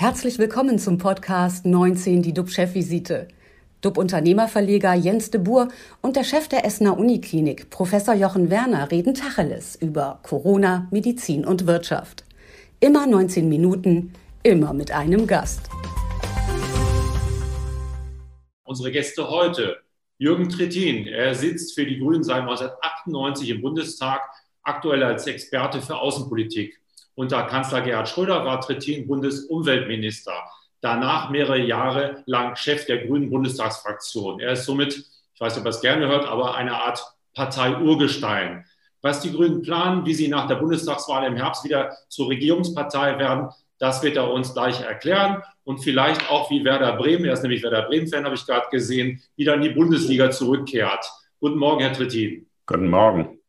Herzlich willkommen zum Podcast 19, die DUB-Chefvisite. DUB-Unternehmerverleger Jens de Bur und der Chef der Essener Uniklinik, Professor Jochen Werner, reden Tacheles über Corona, Medizin und Wirtschaft. Immer 19 Minuten, immer mit einem Gast. Unsere Gäste heute, Jürgen Trittin. Er sitzt für die Grünen seit 1998 im Bundestag, aktuell als Experte für Außenpolitik. Unter Kanzler Gerhard Schröder war Trittin Bundesumweltminister, danach mehrere Jahre lang Chef der Grünen Bundestagsfraktion. Er ist somit, ich weiß nicht, ob er es gerne hört, aber eine Art Partei-Urgestein. Was die Grünen planen, wie sie nach der Bundestagswahl im Herbst wieder zur Regierungspartei werden, das wird er uns gleich erklären. Und vielleicht auch, wie Werder Bremen, er ist nämlich Werder Bremen-Fan, habe ich gerade gesehen, wieder in die Bundesliga zurückkehrt. Guten Morgen, Herr Trittin. Guten Morgen.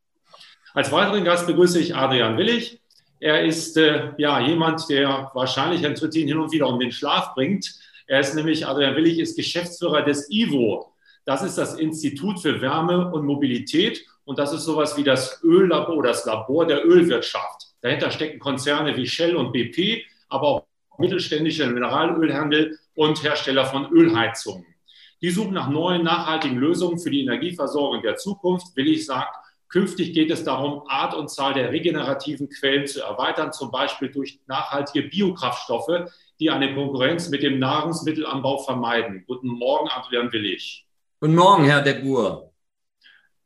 Als weiteren Gast begrüße ich Adrian Willig. Er ist jemand, der wahrscheinlich Herrn Trittin hin und wieder um den Schlaf bringt. Er ist nämlich, Adrian Willig ist Geschäftsführer des IWO. Das ist das Institut für Wärme und Mobilität. Und das ist sowas wie das Öllabor oder das Labor der Ölwirtschaft. Dahinter stecken Konzerne wie Shell und BP, aber auch mittelständischer Mineralölhandel und Hersteller von Ölheizungen. Die suchen nach neuen, nachhaltigen Lösungen für die Energieversorgung der Zukunft. Willig sagt, künftig geht es darum, Art und Zahl der regenerativen Quellen zu erweitern, zum Beispiel durch nachhaltige Biokraftstoffe, die eine Konkurrenz mit dem Nahrungsmittelanbau vermeiden. Guten Morgen, Adrian Willig. Guten Morgen, Herr de Bur.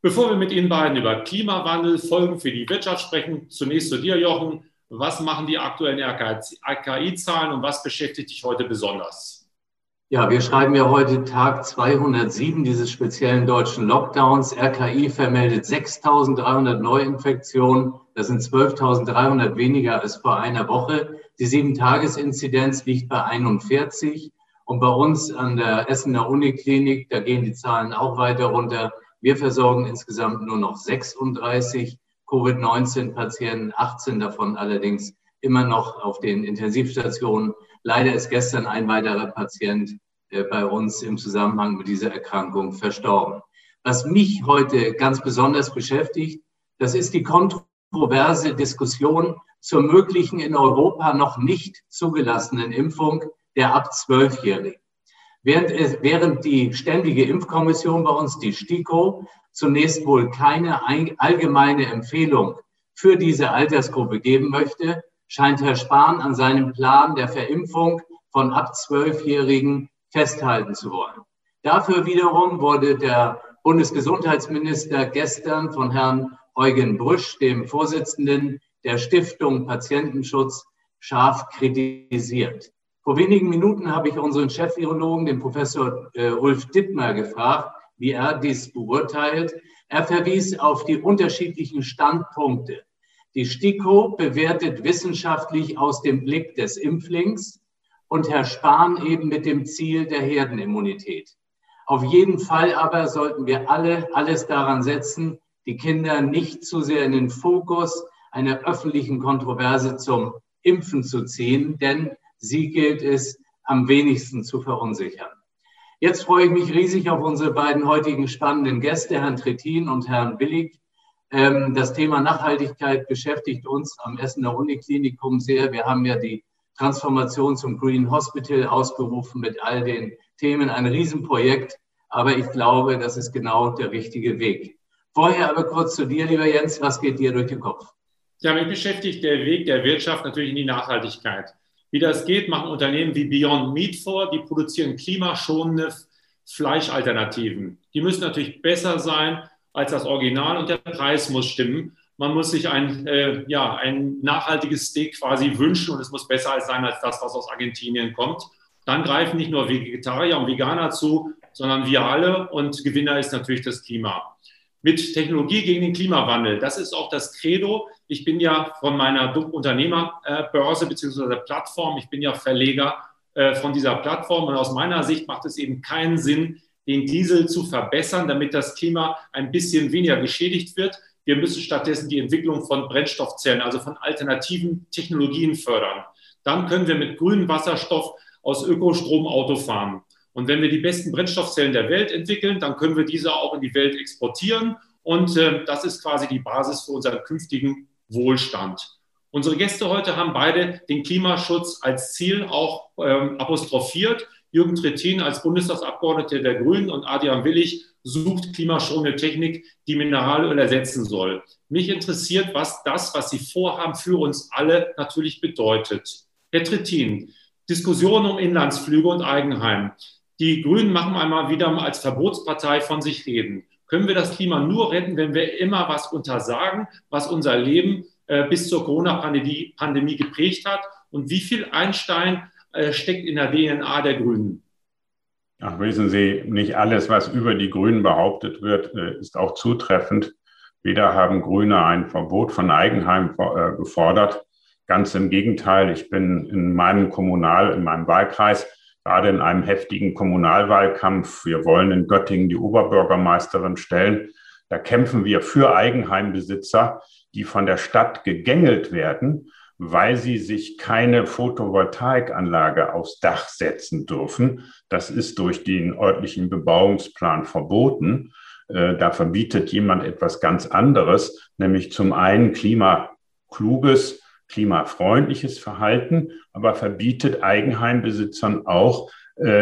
Bevor wir mit Ihnen beiden über Klimawandel, Folgen für die Wirtschaft sprechen, zunächst zu dir, Jochen. Was machen die aktuellen RKI-Zahlen und was beschäftigt dich heute besonders? Ja, wir schreiben ja heute Tag 207 dieses speziellen deutschen Lockdowns. RKI vermeldet 6.300 Neuinfektionen. Das sind 12.300 weniger als vor einer Woche. Die 7-Tages-Inzidenz liegt bei 41. Und bei uns an der Essener Uniklinik, da gehen die Zahlen auch weiter runter. Wir versorgen insgesamt nur noch 36 Covid-19-Patienten, 18 davon allerdings immer noch auf den Intensivstationen. Leider ist gestern ein weiterer Patient bei uns im Zusammenhang mit dieser Erkrankung verstorben. Was mich heute ganz besonders beschäftigt, das ist die kontroverse Diskussion zur möglichen in Europa noch nicht zugelassenen Impfung der ab 12-Jährigen. Während die Ständige Impfkommission bei uns, die STIKO, zunächst wohl keine allgemeine Empfehlung für diese Altersgruppe geben möchte, scheint Herr Spahn an seinem Plan der Verimpfung von ab 12-Jährigen festhalten zu wollen. Dafür wiederum wurde der Bundesgesundheitsminister gestern von Herrn Eugen Brüsch, dem Vorsitzenden der Stiftung Patientenschutz, scharf kritisiert. Vor wenigen Minuten habe ich unseren Chef-Virologen, den Professor Ulf Dittmer, gefragt, wie er dies beurteilt. Er verwies auf die unterschiedlichen Standpunkte. Die STIKO bewertet wissenschaftlich aus dem Blick des Impflings und Herr Spahn eben mit dem Ziel der Herdenimmunität. Auf jeden Fall aber sollten wir alle alles daran setzen, die Kinder nicht zu sehr in den Fokus einer öffentlichen Kontroverse zum Impfen zu ziehen, denn sie gilt es am wenigsten zu verunsichern. Jetzt freue ich mich riesig auf unsere beiden heutigen spannenden Gäste, Herrn Trittin und Herrn Willig. Das Thema Nachhaltigkeit beschäftigt uns am Essener Uniklinikum sehr. Wir haben ja die Transformation zum Green Hospital ausgerufen mit all den Themen. Ein Riesenprojekt, aber ich glaube, das ist genau der richtige Weg. Vorher aber kurz zu dir, lieber Jens. Was geht dir durch den Kopf? Ja, mich beschäftigt der Weg der Wirtschaft natürlich in die Nachhaltigkeit. Wie das geht, machen Unternehmen wie Beyond Meat vor. Die produzieren klimaschonende Fleischalternativen. Die müssen natürlich besser sein als das Original und der Preis muss stimmen. Man muss sich ein nachhaltiges Steak quasi wünschen und es muss besser sein als das, was aus Argentinien kommt. Dann greifen nicht nur Vegetarier und Veganer zu, sondern wir alle und Gewinner ist natürlich das Klima. Mit Technologie gegen den Klimawandel, das ist auch das Credo. Ich bin ja von meiner Unternehmerbörse bzw. Plattform, ich bin ja Verleger von dieser Plattform und aus meiner Sicht macht es eben keinen Sinn, den Diesel zu verbessern, damit das Klima ein bisschen weniger geschädigt wird. Wir müssen stattdessen die Entwicklung von Brennstoffzellen, also von alternativen Technologien fördern. Dann können wir mit grünem Wasserstoff aus Ökostrom Auto fahren. Und wenn wir die besten Brennstoffzellen der Welt entwickeln, dann können wir diese auch in die Welt exportieren. Und das ist quasi die Basis für unseren künftigen Wohlstand. Unsere Gäste heute haben beide den Klimaschutz als Ziel auch apostrophiert. Jürgen Trittin als Bundestagsabgeordneter der Grünen und Adrian Willig sucht klimaschonende Technik, die Mineralöl ersetzen soll. Mich interessiert, was das, was Sie vorhaben, für uns alle natürlich bedeutet. Herr Trittin, Diskussion um Inlandsflüge und Eigenheim. Die Grünen machen einmal wieder als Verbotspartei von sich reden. Können wir das Klima nur retten, wenn wir immer was untersagen, was unser Leben bis zur Corona-Pandemie geprägt hat? Und wie viel Einstein steckt in der DNA der Grünen? Ach, wissen Sie, nicht alles, was über die Grünen behauptet wird, ist auch zutreffend. Weder haben Grüne ein Verbot von Eigenheim gefordert. Ganz im Gegenteil, ich bin in meinem Wahlkreis, gerade in einem heftigen Kommunalwahlkampf. Wir wollen in Göttingen die Oberbürgermeisterin stellen. Da kämpfen wir für Eigenheimbesitzer, die von der Stadt gegängelt werden, weil sie sich keine Photovoltaikanlage aufs Dach setzen dürfen. Das ist durch den örtlichen Bebauungsplan verboten. Da verbietet jemand etwas ganz anderes, nämlich zum einen klimakluges, klimafreundliches Verhalten, aber verbietet Eigenheimbesitzern auch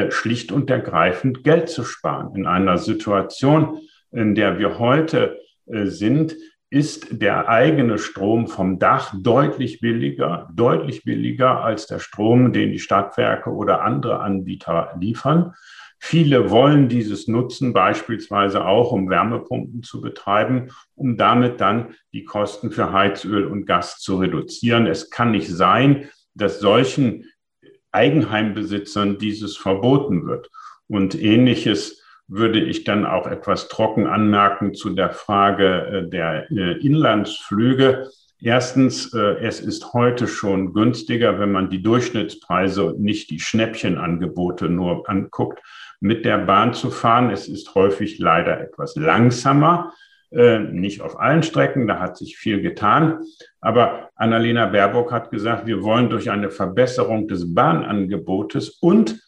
schlicht und ergreifend Geld zu sparen. In einer Situation, in der wir heute sind, ist der eigene Strom vom Dach deutlich billiger als der Strom, den die Stadtwerke oder andere Anbieter liefern. Viele wollen dieses nutzen, beispielsweise auch, um Wärmepumpen zu betreiben, um damit dann die Kosten für Heizöl und Gas zu reduzieren. Es kann nicht sein, dass solchen Eigenheimbesitzern dieses verboten wird. Und Ähnliches würde ich dann auch etwas trocken anmerken zu der Frage der Inlandsflüge. Erstens, es ist heute schon günstiger, wenn man die Durchschnittspreise und nicht die Schnäppchenangebote nur anguckt, mit der Bahn zu fahren. Es ist häufig leider etwas langsamer, nicht auf allen Strecken, da hat sich viel getan. Aber Annalena Baerbock hat gesagt, wir wollen durch eine Verbesserung des Bahnangebotes und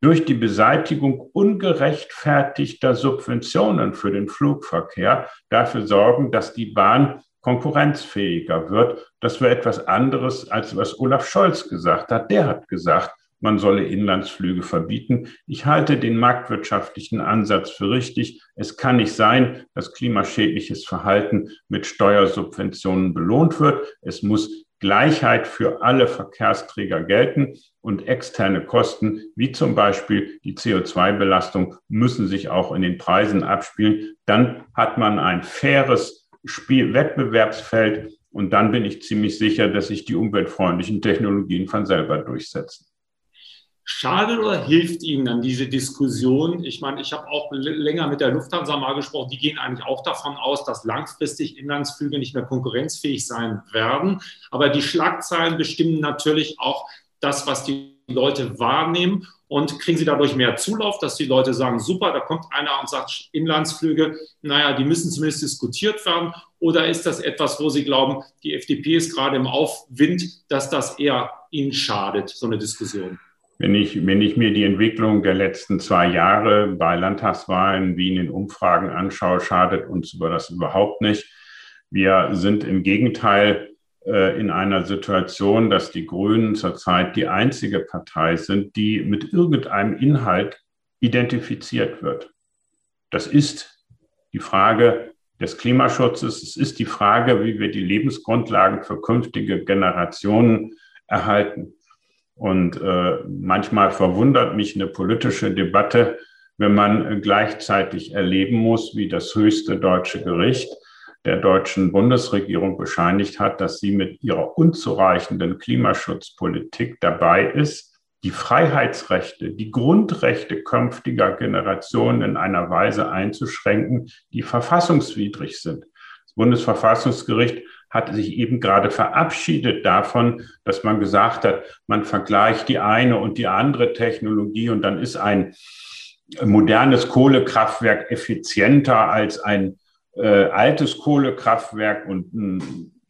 durch die Beseitigung ungerechtfertigter Subventionen für den Flugverkehr dafür sorgen, dass die Bahn konkurrenzfähiger wird. Das wäre etwas anderes, als was Olaf Scholz gesagt hat. Der hat gesagt, man solle Inlandsflüge verbieten. Ich halte den marktwirtschaftlichen Ansatz für richtig. Es kann nicht sein, dass klimaschädliches Verhalten mit Steuersubventionen belohnt wird. Es muss Gleichheit für alle Verkehrsträger gelten und externe Kosten, wie zum Beispiel die CO2-Belastung, müssen sich auch in den Preisen abspielen. Dann hat man ein faires Wettbewerbsfeld und dann bin ich ziemlich sicher, dass sich die umweltfreundlichen Technologien von selber durchsetzen. Schadet oder hilft Ihnen dann diese Diskussion? Ich meine, ich habe auch länger mit der Lufthansa mal gesprochen. Die gehen eigentlich auch davon aus, dass langfristig Inlandsflüge nicht mehr konkurrenzfähig sein werden. Aber die Schlagzeilen bestimmen natürlich auch das, was die Leute wahrnehmen. Und kriegen Sie dadurch mehr Zulauf, dass die Leute sagen, super, da kommt einer und sagt, Inlandsflüge, naja, die müssen zumindest diskutiert werden? Oder ist das etwas, wo Sie glauben, die FDP ist gerade im Aufwind, dass das eher Ihnen schadet, so eine Diskussion? Wenn ich mir die Entwicklung der letzten 2 Jahre bei Landtagswahlen wie in den Umfragen anschaue, schadet uns das überhaupt nicht. Wir sind im Gegenteil in einer Situation, dass die Grünen zurzeit die einzige Partei sind, die mit irgendeinem Inhalt identifiziert wird. Das ist die Frage des Klimaschutzes. Es ist die Frage, wie wir die Lebensgrundlagen für künftige Generationen erhalten. Und manchmal verwundert mich eine politische Debatte, wenn man gleichzeitig erleben muss, wie das höchste deutsche Gericht der deutschen Bundesregierung bescheinigt hat, dass sie mit ihrer unzureichenden Klimaschutzpolitik dabei ist, die Freiheitsrechte, die Grundrechte künftiger Generationen in einer Weise einzuschränken, die verfassungswidrig sind. Das Bundesverfassungsgericht hat sich eben gerade verabschiedet davon, dass man gesagt hat, man vergleicht die eine und die andere Technologie und dann ist ein modernes Kohlekraftwerk effizienter als ein altes Kohlekraftwerk und ein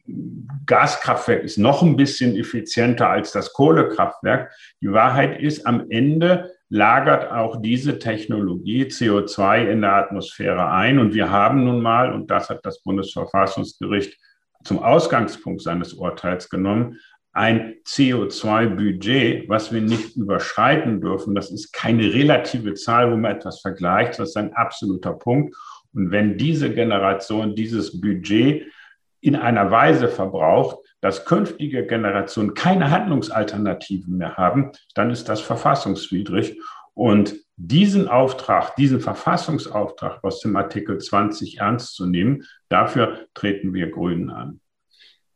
Gaskraftwerk ist noch ein bisschen effizienter als das Kohlekraftwerk. Die Wahrheit ist, am Ende lagert auch diese Technologie CO2 in der Atmosphäre ein und wir haben nun mal, und das hat das Bundesverfassungsgericht zum Ausgangspunkt seines Urteils genommen, ein CO2-Budget, was wir nicht überschreiten dürfen. Das ist keine relative Zahl, wo man etwas vergleicht, das ist ein absoluter Punkt. Und wenn diese Generation dieses Budget in einer Weise verbraucht, dass künftige Generationen keine Handlungsalternativen mehr haben, dann ist das verfassungswidrig. Und diesen Auftrag, diesen Verfassungsauftrag aus dem Artikel 20 ernst zu nehmen, dafür treten wir Grünen an.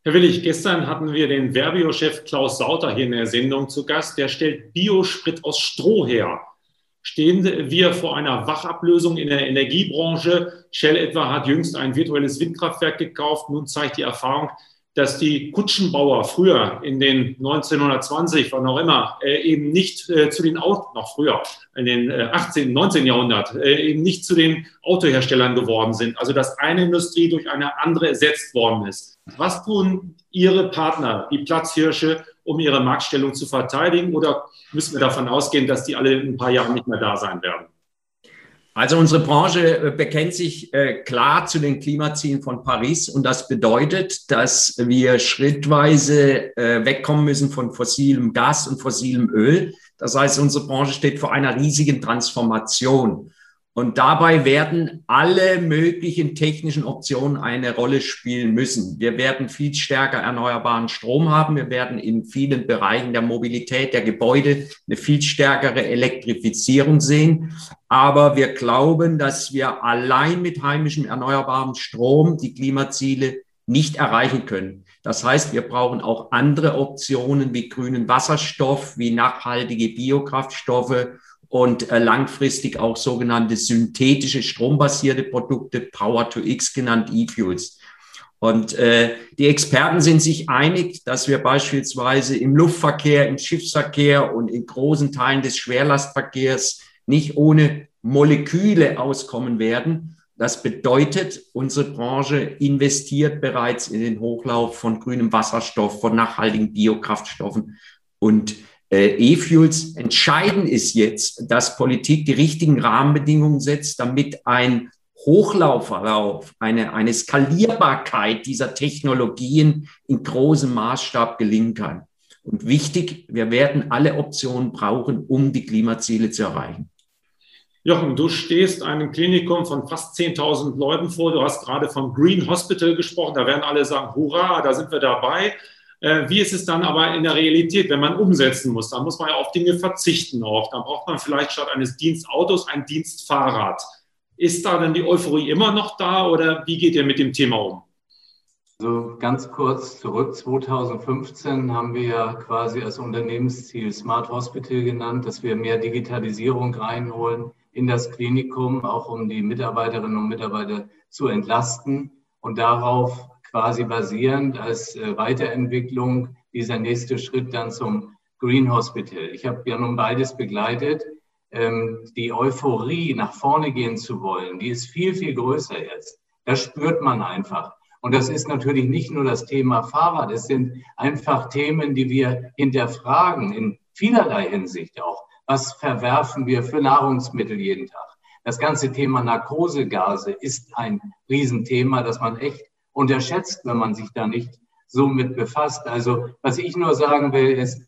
Herr Willig, gestern hatten wir den Verbio-Chef Klaus Sauter hier in der Sendung zu Gast. Der stellt Biosprit aus Stroh her. Stehen wir vor einer Wachablösung in der Energiebranche? Shell etwa hat jüngst ein virtuelles Windkraftwerk gekauft. Nun zeigt die Erfahrung, dass die Kutschenbauer früher in den 1920, wann auch immer, eben nicht zu den Auto, noch früher, in den 18., 19. Jahrhundert, eben nicht zu den Autoherstellern geworden sind. Also dass eine Industrie durch eine andere ersetzt worden ist. Was tun Ihre Partner, die Platzhirsche, um ihre Marktstellung zu verteidigen? Oder müssen wir davon ausgehen, dass die alle in ein paar Jahren nicht mehr da sein werden? Also unsere Branche bekennt sich klar zu den Klimazielen von Paris und das bedeutet, dass wir schrittweise wegkommen müssen von fossilem Gas und fossilem Öl. Das heißt, unsere Branche steht vor einer riesigen Transformation und dabei werden alle möglichen technischen Optionen eine Rolle spielen müssen. Wir werden viel stärker erneuerbaren Strom haben, wir werden in vielen Bereichen der Mobilität, der Gebäude eine viel stärkere Elektrifizierung sehen. Aber wir glauben, dass wir allein mit heimischem erneuerbarem Strom die Klimaziele nicht erreichen können. Das heißt, wir brauchen auch andere Optionen wie grünen Wasserstoff, wie nachhaltige Biokraftstoffe und langfristig auch sogenannte synthetische strombasierte Produkte, Power-to-X genannt, E-Fuels. Und die Experten sind sich einig, dass wir beispielsweise im Luftverkehr, im Schiffsverkehr und in großen Teilen des Schwerlastverkehrs nicht ohne Moleküle auskommen werden. Das bedeutet, unsere Branche investiert bereits in den Hochlauf von grünem Wasserstoff, von nachhaltigen Biokraftstoffen und E-Fuels. Entscheidend ist jetzt, dass Politik die richtigen Rahmenbedingungen setzt, damit ein Hochlauf, eine Skalierbarkeit dieser Technologien in großem Maßstab gelingen kann. Und wichtig, wir werden alle Optionen brauchen, um die Klimaziele zu erreichen. Jochen, du stehst einem Klinikum von fast 10.000 Leuten vor. Du hast gerade vom Green Hospital gesprochen. Da werden alle sagen, hurra, da sind wir dabei. Wie ist es dann aber in der Realität, wenn man umsetzen muss? Dann muss man ja auf Dinge verzichten auch. Dann braucht man vielleicht statt eines Dienstautos ein Dienstfahrrad. Ist da dann die Euphorie immer noch da oder wie geht ihr mit dem Thema um? Also ganz kurz zurück, 2015 haben wir ja quasi als Unternehmensziel Smart Hospital genannt, dass wir mehr Digitalisierung reinholen in das Klinikum, auch um die Mitarbeiterinnen und Mitarbeiter zu entlasten und darauf quasi basierend als Weiterentwicklung dieser nächste Schritt dann zum Green Hospital. Ich habe ja nun beides begleitet. Die Euphorie, nach vorne gehen zu wollen, die ist viel, viel größer jetzt. Das spürt man einfach. Und das ist natürlich nicht nur das Thema Fahrrad, es sind einfach Themen, die wir hinterfragen, in vielerlei Hinsicht auch. Was verwerfen wir für Nahrungsmittel jeden Tag? Das ganze Thema Narkosegase ist ein Riesenthema, das man echt unterschätzt, wenn man sich da nicht so mit befasst. Also was ich nur sagen will, ist,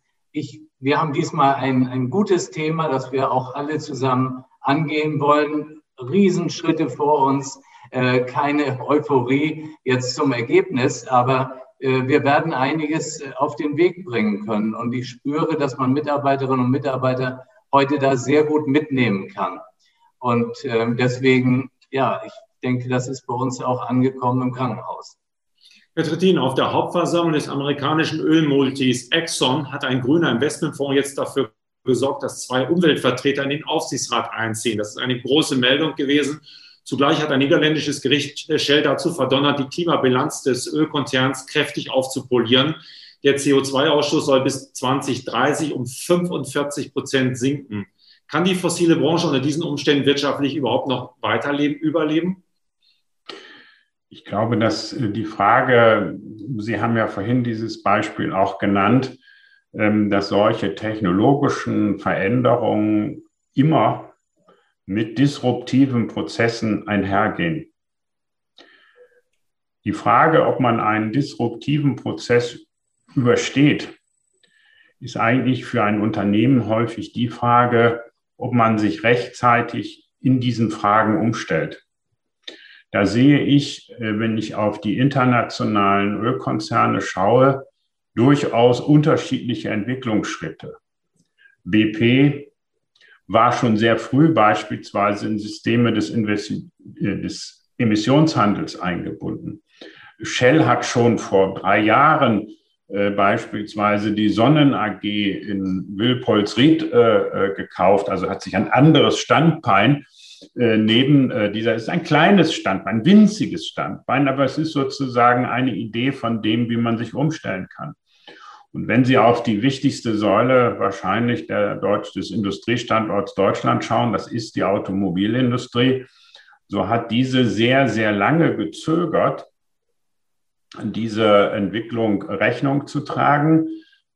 wir haben diesmal ein gutes Thema, das wir auch alle zusammen angehen wollen. Riesenschritte vor uns. Keine Euphorie jetzt zum Ergebnis, aber wir werden einiges auf den Weg bringen können. Und ich spüre, dass man Mitarbeiterinnen und Mitarbeiter heute da sehr gut mitnehmen kann. Und deswegen, ja, ich denke, das ist bei uns auch angekommen im Krankenhaus. Herr Trittin, auf der Hauptversammlung des amerikanischen Ölmultis Exxon hat ein grüner Investmentfonds jetzt dafür gesorgt, dass 2 Umweltvertreter in den Aufsichtsrat einziehen. Das ist eine große Meldung gewesen. Zugleich hat ein niederländisches Gericht Shell dazu verdonnert, die Klimabilanz des Ölkonzerns kräftig aufzupolieren. Der CO2-Ausstoß soll bis 2030 um 45% sinken. Kann die fossile Branche unter diesen Umständen wirtschaftlich überhaupt noch weiterleben, überleben? Ich glaube, dass die Frage, Sie haben ja vorhin dieses Beispiel auch genannt, dass solche technologischen Veränderungen immer mit disruptiven Prozessen einhergehen. Die Frage, ob man einen disruptiven Prozess übersteht, ist eigentlich für ein Unternehmen häufig die Frage, ob man sich rechtzeitig in diesen Fragen umstellt. Da sehe ich, wenn ich auf die internationalen Ölkonzerne schaue, durchaus unterschiedliche Entwicklungsschritte. BP war schon sehr früh beispielsweise in Systeme des Emissionshandels eingebunden. Shell hat schon vor 3 Jahren beispielsweise die Sonnen AG in Wilpolsried gekauft, also hat sich ein anderes Standbein neben dieser, ist ein kleines Standbein, ein winziges Standbein, aber es ist sozusagen eine Idee von dem, wie man sich umstellen kann. Und wenn Sie auf die wichtigste Säule wahrscheinlich des Industriestandorts Deutschland schauen, das ist die Automobilindustrie, so hat diese sehr, sehr lange gezögert, diese Entwicklung Rechnung zu tragen.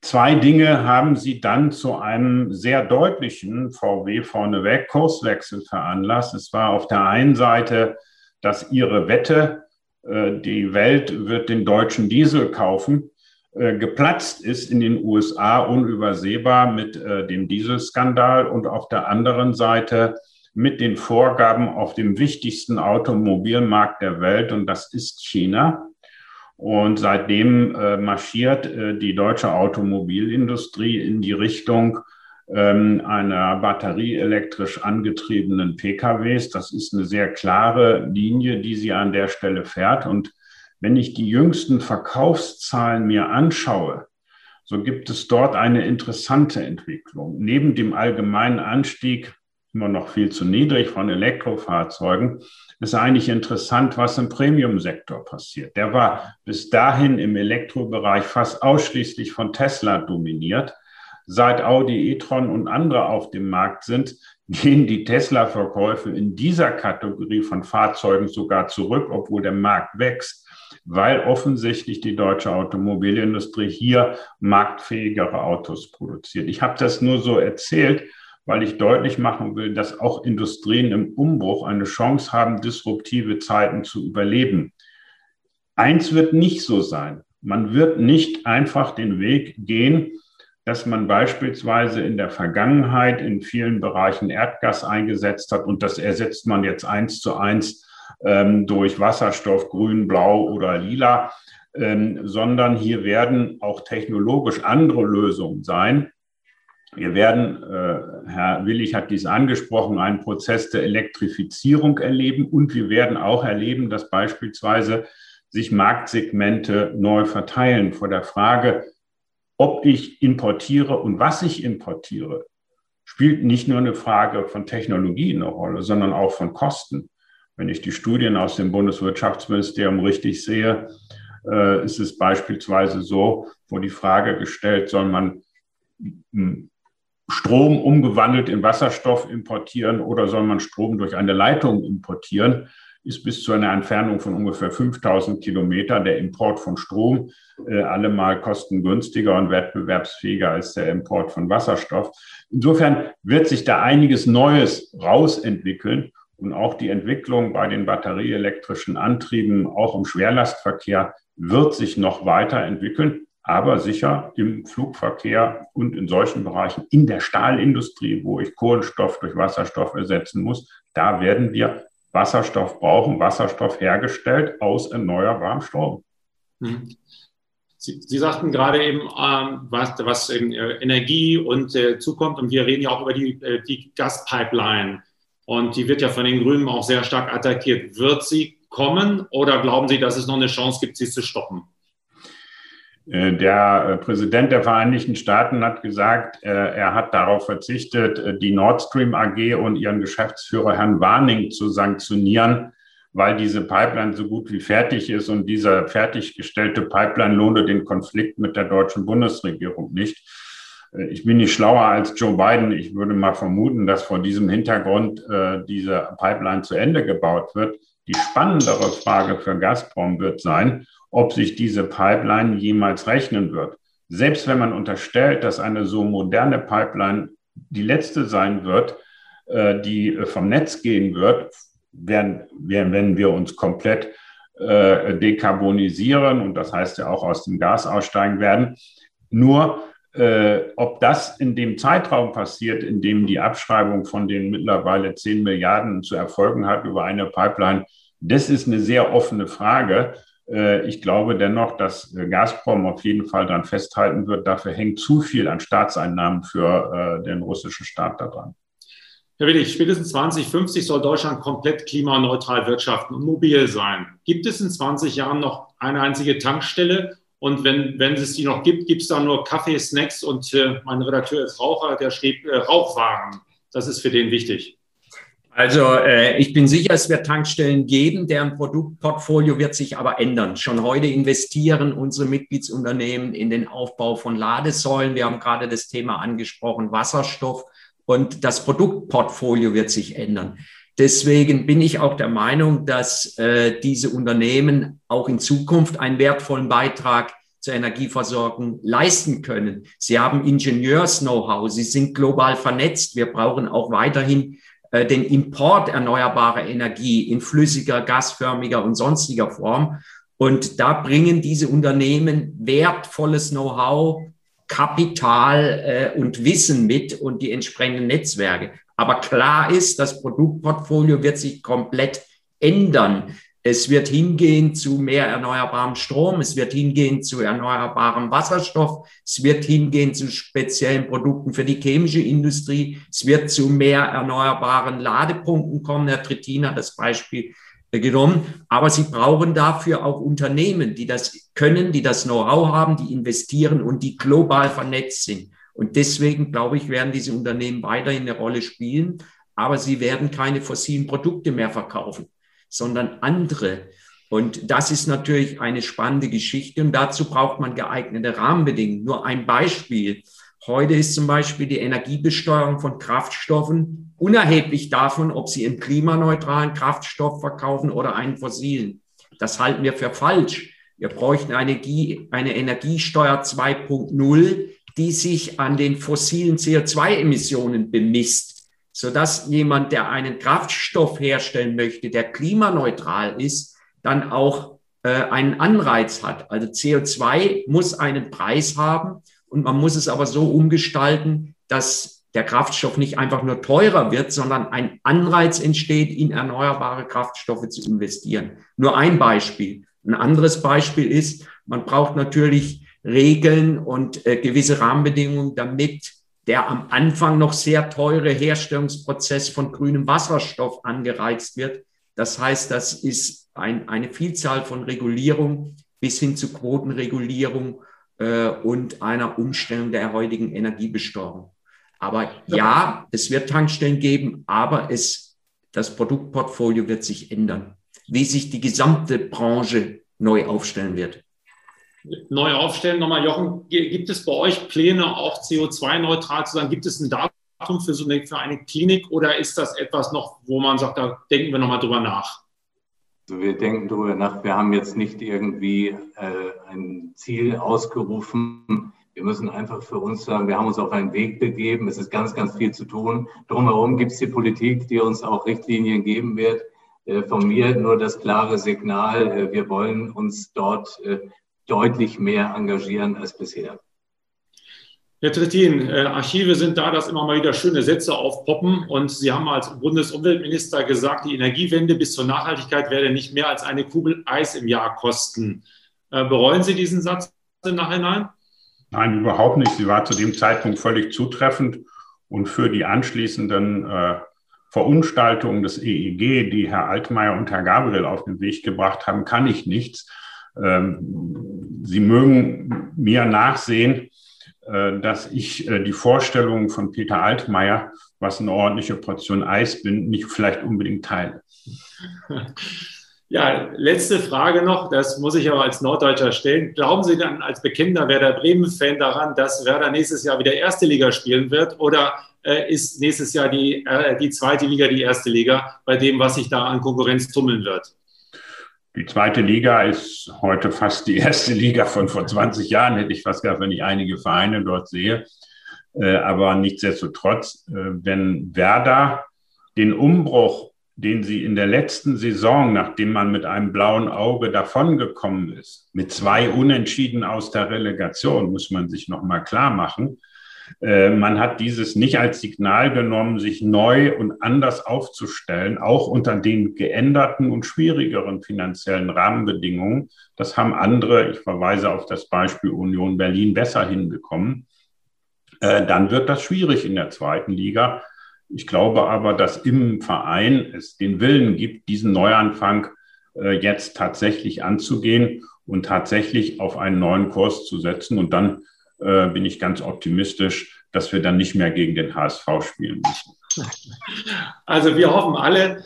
2 Dinge haben sie dann zu einem sehr deutlichen VW vorneweg Kurswechsel veranlasst. Es war auf der einen Seite, dass ihre Wette, die Welt wird den deutschen Diesel kaufen, geplatzt ist in den USA unübersehbar mit dem Dieselskandal und auf der anderen Seite mit den Vorgaben auf dem wichtigsten Automobilmarkt der Welt, und das ist China. Und seitdem marschiert die deutsche Automobilindustrie in die Richtung einer batterieelektrisch angetriebenen PKWs. Das ist eine sehr klare Linie, die sie an der Stelle fährt. Und wenn ich die jüngsten Verkaufszahlen mir anschaue, so gibt es dort eine interessante Entwicklung. Neben dem allgemeinen Anstieg, immer noch viel zu niedrig, von Elektrofahrzeugen, ist eigentlich interessant, was im Premium-Sektor passiert. Der war bis dahin im Elektrobereich fast ausschließlich von Tesla dominiert. Seit Audi E-Tron und andere auf dem Markt sind, gehen die Tesla-Verkäufe in dieser Kategorie von Fahrzeugen sogar zurück, obwohl der Markt wächst, weil offensichtlich die deutsche Automobilindustrie hier marktfähigere Autos produziert. Ich habe das nur so erzählt, weil ich deutlich machen will, dass auch Industrien im Umbruch eine Chance haben, disruptive Zeiten zu überleben. Eins wird nicht so sein. Man wird nicht einfach den Weg gehen, dass man beispielsweise in der Vergangenheit in vielen Bereichen Erdgas eingesetzt hat und das ersetzt man jetzt 1:1 durch Wasserstoff, grün, blau oder lila, sondern hier werden auch technologisch andere Lösungen sein. Wir werden, Herr Willig hat dies angesprochen, einen Prozess der Elektrifizierung erleben und wir werden auch erleben, dass beispielsweise sich Marktsegmente neu verteilen. Vor der Frage, ob ich importiere und was ich importiere, spielt nicht nur eine Frage von Technologie eine Rolle, sondern auch von Kosten. Wenn ich die Studien aus dem Bundeswirtschaftsministerium richtig sehe, ist es beispielsweise so, wo die Frage gestellt, soll man Strom umgewandelt in Wasserstoff importieren oder soll man Strom durch eine Leitung importieren, ist bis zu einer Entfernung von ungefähr 5000 Kilometern der Import von Strom allemal kostengünstiger und wettbewerbsfähiger als der Import von Wasserstoff. Insofern wird sich da einiges Neues rausentwickeln und auch die Entwicklung bei den batterieelektrischen Antrieben, auch im Schwerlastverkehr, wird sich noch weiterentwickeln. Aber sicher im Flugverkehr und in solchen Bereichen, in der Stahlindustrie, wo ich Kohlenstoff durch Wasserstoff ersetzen muss, da werden wir Wasserstoff brauchen, Wasserstoff hergestellt aus erneuerbarem Strom. Sie sagten gerade eben, was in Energie und zukommt. Und wir reden ja auch über die Gaspipeline. Und die wird ja von den Grünen auch sehr stark attackiert. Wird sie kommen oder glauben Sie, dass es noch eine Chance gibt, sie zu stoppen? Der Präsident der Vereinigten Staaten hat gesagt, er hat darauf verzichtet, die Nord Stream AG und ihren Geschäftsführer Herrn Warning zu sanktionieren, weil diese Pipeline so gut wie fertig ist und diese fertiggestellte Pipeline lohne den Konflikt mit der deutschen Bundesregierung nicht. Ich bin nicht schlauer als Joe Biden. Ich würde mal vermuten, dass vor diesem Hintergrund diese Pipeline zu Ende gebaut wird. Die spannendere Frage für Gazprom wird sein, ob sich diese Pipeline jemals rechnen wird. Selbst wenn man unterstellt, dass eine so moderne Pipeline die letzte sein wird, die vom Netz gehen wird, werden wir uns komplett dekarbonisieren und das heißt ja auch aus dem Gas aussteigen werden. Nur, ob das in dem Zeitraum passiert, in dem die Abschreibung von den mittlerweile 10 Milliarden zu erfolgen hat über eine Pipeline, das ist eine sehr offene Frage. Ich glaube dennoch, dass Gazprom auf jeden Fall daran festhalten wird. Dafür hängt zu viel an Staatseinnahmen für den russischen Staat daran. Herr Willig, spätestens 2050 soll Deutschland komplett klimaneutral wirtschaften und mobil sein. Gibt es in 20 Jahren noch eine einzige Tankstelle? Und wenn es die noch gibt, gibt es da nur Kaffee, Snacks und mein Redakteur ist Raucher, der schrieb Rauchwaren. Das ist für den wichtig. Also ich bin sicher, es wird Tankstellen geben, deren Produktportfolio wird sich aber ändern. Schon heute investieren unsere Mitgliedsunternehmen in den Aufbau von Ladesäulen. Wir haben gerade das Thema angesprochen, Wasserstoff. Und das Produktportfolio wird sich ändern. Deswegen bin ich auch der Meinung, dass diese Unternehmen auch in Zukunft einen wertvollen Beitrag zur Energieversorgung leisten können. Sie haben Ingenieurs-Know-how, sie sind global vernetzt. Wir brauchen auch weiterhin den Import erneuerbarer Energie in flüssiger, gasförmiger und sonstiger Form. Und da bringen diese Unternehmen wertvolles Know-how, Kapital und Wissen mit und die entsprechenden Netzwerke. Aber klar ist, das Produktportfolio wird sich komplett ändern. Es wird hingehen zu mehr erneuerbarem Strom, es wird hingehen zu erneuerbarem Wasserstoff, es wird hingehen zu speziellen Produkten für die chemische Industrie, es wird zu mehr erneuerbaren Ladepunkten kommen. Herr Trittin hat das Beispiel genommen, aber sie brauchen dafür auch Unternehmen, die das können, die das Know-how haben, die investieren und die global vernetzt sind. Und deswegen, glaube ich, werden diese Unternehmen weiterhin eine Rolle spielen, aber sie werden keine fossilen Produkte mehr verkaufen, sondern andere. Und das ist natürlich eine spannende Geschichte und dazu braucht man geeignete Rahmenbedingungen. Nur ein Beispiel. Heute ist zum Beispiel die Energiebesteuerung von Kraftstoffen unerheblich davon, ob sie einen klimaneutralen Kraftstoff verkaufen oder einen fossilen. Das halten wir für falsch. Wir bräuchten eine Energiesteuer 2.0, die sich an den fossilen CO2-Emissionen bemisst, sodass jemand, der einen Kraftstoff herstellen möchte, der klimaneutral ist, dann auch einen Anreiz hat. Also CO2 muss einen Preis haben. Und man muss es aber so umgestalten, dass der Kraftstoff nicht einfach nur teurer wird, sondern ein Anreiz entsteht, in erneuerbare Kraftstoffe zu investieren. Nur ein Beispiel. Ein anderes Beispiel ist, man braucht natürlich Regeln und gewisse Rahmenbedingungen, damit der am Anfang noch sehr teure Herstellungsprozess von grünem Wasserstoff angereizt wird. Das heißt, das ist eine Vielzahl von Regulierungen bis hin zu Quotenregulierung und einer Umstellung der heutigen Energiebesteuerung. Aber ja, es wird Tankstellen geben, aber das Produktportfolio wird sich ändern, wie sich die gesamte Branche neu aufstellen wird. Neu aufstellen, nochmal Jochen, gibt es bei euch Pläne, auch CO2-neutral zu sein? Gibt es ein Datum für eine Klinik oder ist das etwas noch, wo man sagt, da denken wir nochmal drüber nach? Wir denken darüber nach, wir haben jetzt nicht irgendwie ein Ziel ausgerufen. Wir müssen einfach für uns sagen, wir haben uns auf einen Weg begeben. Es ist ganz, ganz viel zu tun. Drumherum gibt es die Politik, die uns auch Richtlinien geben wird. Von mir nur das klare Signal, wir wollen uns dort deutlich mehr engagieren als bisher. Herr Trittin, Archive sind da, dass immer mal wieder schöne Sätze aufpoppen. Und Sie haben als Bundesumweltminister gesagt, die Energiewende bis zur Nachhaltigkeit werde nicht mehr als eine Kugel Eis im Jahr kosten. Bereuen Sie diesen Satz im Nachhinein? Nein, überhaupt nicht. Sie war zu dem Zeitpunkt völlig zutreffend. Und für die anschließenden Verunstaltungen des EEG, die Herr Altmaier und Herr Gabriel auf den Weg gebracht haben, kann ich nichts. Sie mögen mir nachsehen, dass ich die Vorstellungen von Peter Altmaier, was eine ordentliche Portion Eis bin, nicht vielleicht unbedingt teile. Ja, letzte Frage noch, das muss ich aber als Norddeutscher stellen. Glauben Sie dann als bekennender Werder Bremen-Fan daran, dass Werder nächstes Jahr wieder erste Liga spielen wird? Oder ist nächstes Jahr die zweite Liga die erste Liga, bei dem, was sich da an Konkurrenz tummeln wird? Die zweite Liga ist heute fast die erste Liga von vor 20 Jahren, hätte ich fast gehabt, wenn ich einige Vereine dort sehe. Aber nichtsdestotrotz, wenn Werder den Umbruch den sie in der letzten Saison, nachdem man mit einem blauen Auge davongekommen ist, mit 2 Unentschieden aus der Relegation, muss man sich nochmal klar machen, man hat dieses nicht als Signal genommen, sich neu und anders aufzustellen, auch unter den geänderten und schwierigeren finanziellen Rahmenbedingungen. Das haben andere, ich verweise auf das Beispiel Union Berlin, besser hinbekommen. Dann wird das schwierig in der zweiten Liga. Ich glaube aber, dass im Verein es den Willen gibt, diesen Neuanfang jetzt tatsächlich anzugehen und tatsächlich auf einen neuen Kurs zu setzen. Und dann bin ich ganz optimistisch, dass wir dann nicht mehr gegen den HSV spielen müssen. Also wir hoffen alle,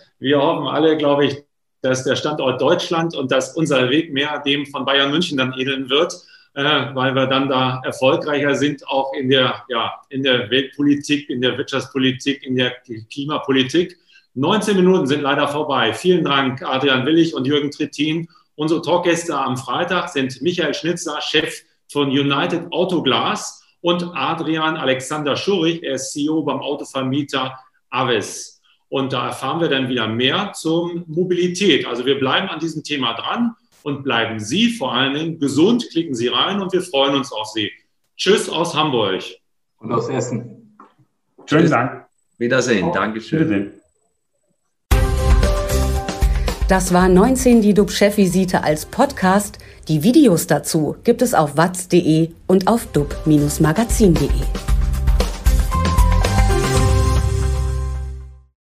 glaube ich, dass der Standort Deutschland und dass unser Weg mehr dem von Bayern München dann ähneln wird, weil wir dann da erfolgreicher sind, auch in der Weltpolitik, in der Wirtschaftspolitik, in der Klimapolitik. 19 Minuten sind leider vorbei. Vielen Dank, Adrian Willig und Jürgen Trittin. Unsere Talkgäste am Freitag sind Michael Schnitzer, Chef von United Autoglas, und Adrian Alexander-Schurig, er ist CEO beim Autovermieter Avis. Und da erfahren wir dann wieder mehr zur Mobilität. Also wir bleiben an diesem Thema dran. Und bleiben Sie vor allen Dingen gesund, klicken Sie rein und wir freuen uns auf Sie. Tschüss aus Hamburg. Und aus Essen. Schönen Dank. Wiedersehen. Dankeschön. Wiedersehen. Das war 19 die DUB-Chefvisite als Podcast. Die Videos dazu gibt es auf watz.de und auf dub-magazin.de.